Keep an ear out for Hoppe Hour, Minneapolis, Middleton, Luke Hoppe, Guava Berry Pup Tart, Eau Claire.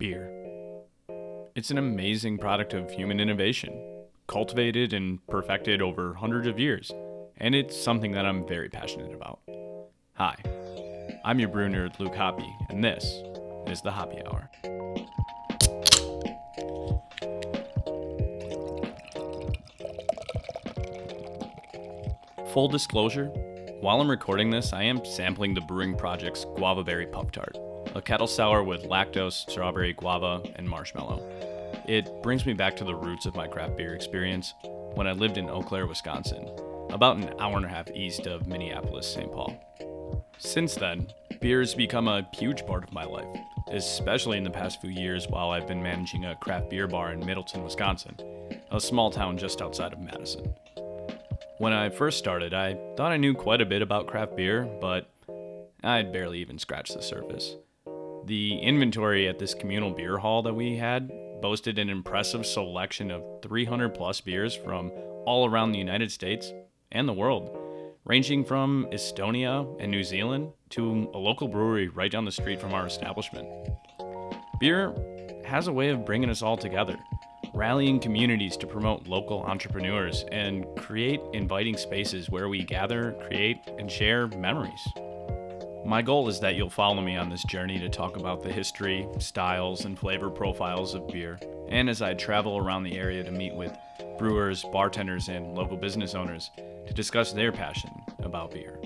beer. It's an amazing product of human innovation, cultivated and perfected over hundreds of years, and it's something that I'm very passionate about. Hi, I'm your brew nerd Luke Hoppe, and this is the Hoppe Hour. Full disclosure, while I'm recording this, I am sampling the brewing project's Guava Berry Pup Tart, a kettle sour with lactose, strawberry, guava, and marshmallow. It brings me back to the roots of my craft beer experience when I lived in Eau Claire, Wisconsin, about an hour and a half east of Minneapolis, St. Paul. Since then, beer has become a huge part of my life, especially in the past few years while I've been managing a craft beer bar in Middleton, Wisconsin, a small town just outside of Madison. When I first started, I thought I knew quite a bit about craft beer, but I'd barely even scratched the surface. The inventory at this communal beer hall that we had boasted an impressive selection of 300 plus beers from all around the United States and the world, ranging from Estonia and New Zealand to a local brewery right down the street from our establishment. Beer has a way of bringing us all together, rallying communities to promote local entrepreneurs and create inviting spaces where we gather, create, and share memories. My goal is that you'll follow me on this journey to talk about the history, styles, and flavor profiles of beer, and as I travel around the area to meet with brewers, bartenders, and local business owners to discuss their passion about beer.